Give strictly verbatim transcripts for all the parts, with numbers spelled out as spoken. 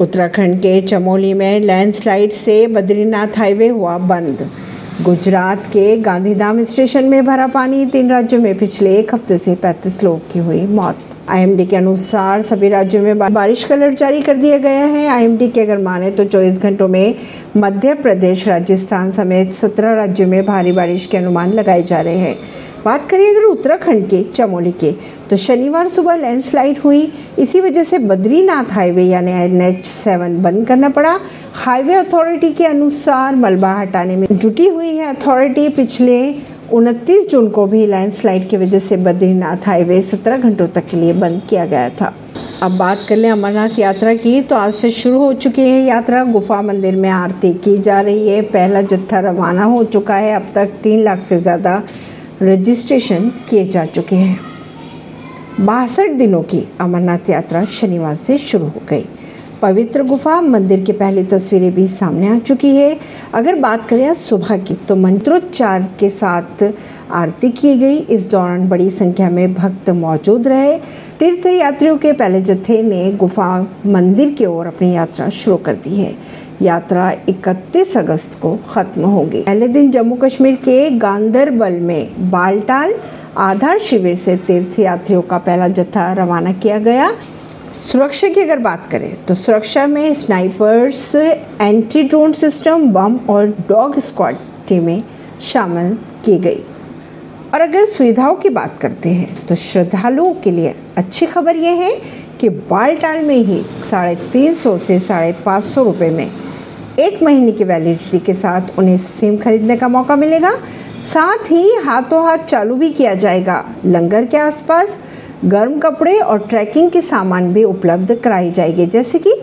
उत्तराखंड के चमोली में लैंडस्लाइड से बद्रीनाथ हाईवे हुआ बंद। गुजरात के गांधीधाम स्टेशन में भरा पानी। तीन राज्यों में पिछले एक हफ्ते से पैंतीस लोगों की हुई मौत। आईएमडी के अनुसार सभी राज्यों में बारिश का अलर्ट जारी कर दिया गया है। आईएमडी के अगर माने तो चौबीस घंटों में मध्य प्रदेश, राजस्थान समेत सत्रह राज्यों में भारी बारिश के अनुमान लगाए जा रहे हैं। बात करें अगर उत्तराखंड के चमोली के, तो शनिवार सुबह लैंडस्लाइड हुई। इसी वजह से बद्रीनाथ हाईवे यानी एन एच सेवन बंद करना पड़ा। हाईवे अथॉरिटी के अनुसार मलबा हटाने में जुटी हुई है अथॉरिटी। पिछले उनतीस जून को भी लैंडस्लाइड की वजह से बद्रीनाथ हाईवे सत्रह घंटों तक के लिए बंद किया गया था। अब बात कर लें अमरनाथ यात्रा की, तो आज से शुरू हो चुकी है यात्रा। गुफा मंदिर में आरती की जा रही है। पहला जत्था रवाना हो चुका है। अब तक तीन लाख से ज़्यादा रजिस्ट्रेशन किए जा चुके हैं। बासठ दिनों की अमरनाथ यात्रा शनिवार से शुरू हो गई। पवित्र गुफा मंदिर की पहली तस्वीरें भी सामने आ चुकी है। अगर बात करें सुबह की, तो मंत्रोच्चार के साथ आरती की गई। इस दौरान बड़ी संख्या में भक्त मौजूद रहे। तीर्थ यात्रियों के पहले जत्थे ने गुफा मंदिर की ओर अपनी यात्रा शुरू कर दी है। यात्रा इकतीस अगस्त को खत्म होगी। पहले दिन जम्मू कश्मीर के गांधरबल में बालटाल आधार शिविर से तीर्थ यात्रियों का पहला जत्था रवाना किया गया। सुरक्षा की अगर बात करें, तो सुरक्षा में snipers, anti drone system, bomb और डॉग स्क्वाड टीमें शामिल की गई। और अगर सुविधाओं की बात करते हैं, तो श्रद्धालुओं के लिए अच्छी खबर यह है कि बालटाल में ही साढ़े तीन सौ से साढ़े पाँच सौ रुपये में एक महीने की वैलिडिटी के साथ उन्हें सिम खरीदने का मौका मिलेगा। साथ ही हाथों हाथ चालू भी किया जाएगा। लंगर के आसपास गर्म कपड़े और ट्रैकिंग के सामान भी उपलब्ध कराए जाएंगे, जैसे कि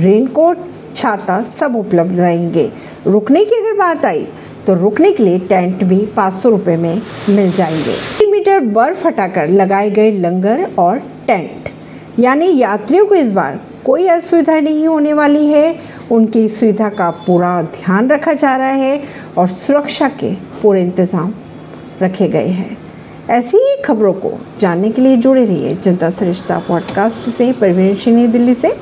रेनकोट, छाता सब उपलब्ध रहेंगे। रुकने की अगर बात आई, तो रुकने के लिए टेंट भी पाँच सौ रुपये में मिल जाएंगे। तीन मीटर बर्फ हटाकर लगाए गए लंगर और टेंट, यानी यात्रियों को इस बार कोई असुविधा नहीं होने वाली है। उनकी सुविधा का पूरा ध्यान रखा जा रहा है और सुरक्षा के पूरे इंतज़ाम रखे गए हैं। ऐसी ही खबरों को जानने के लिए जुड़े रहिए जनता सरिश्ता पॉडकास्ट से। परवीन सिंह, दिल्ली से।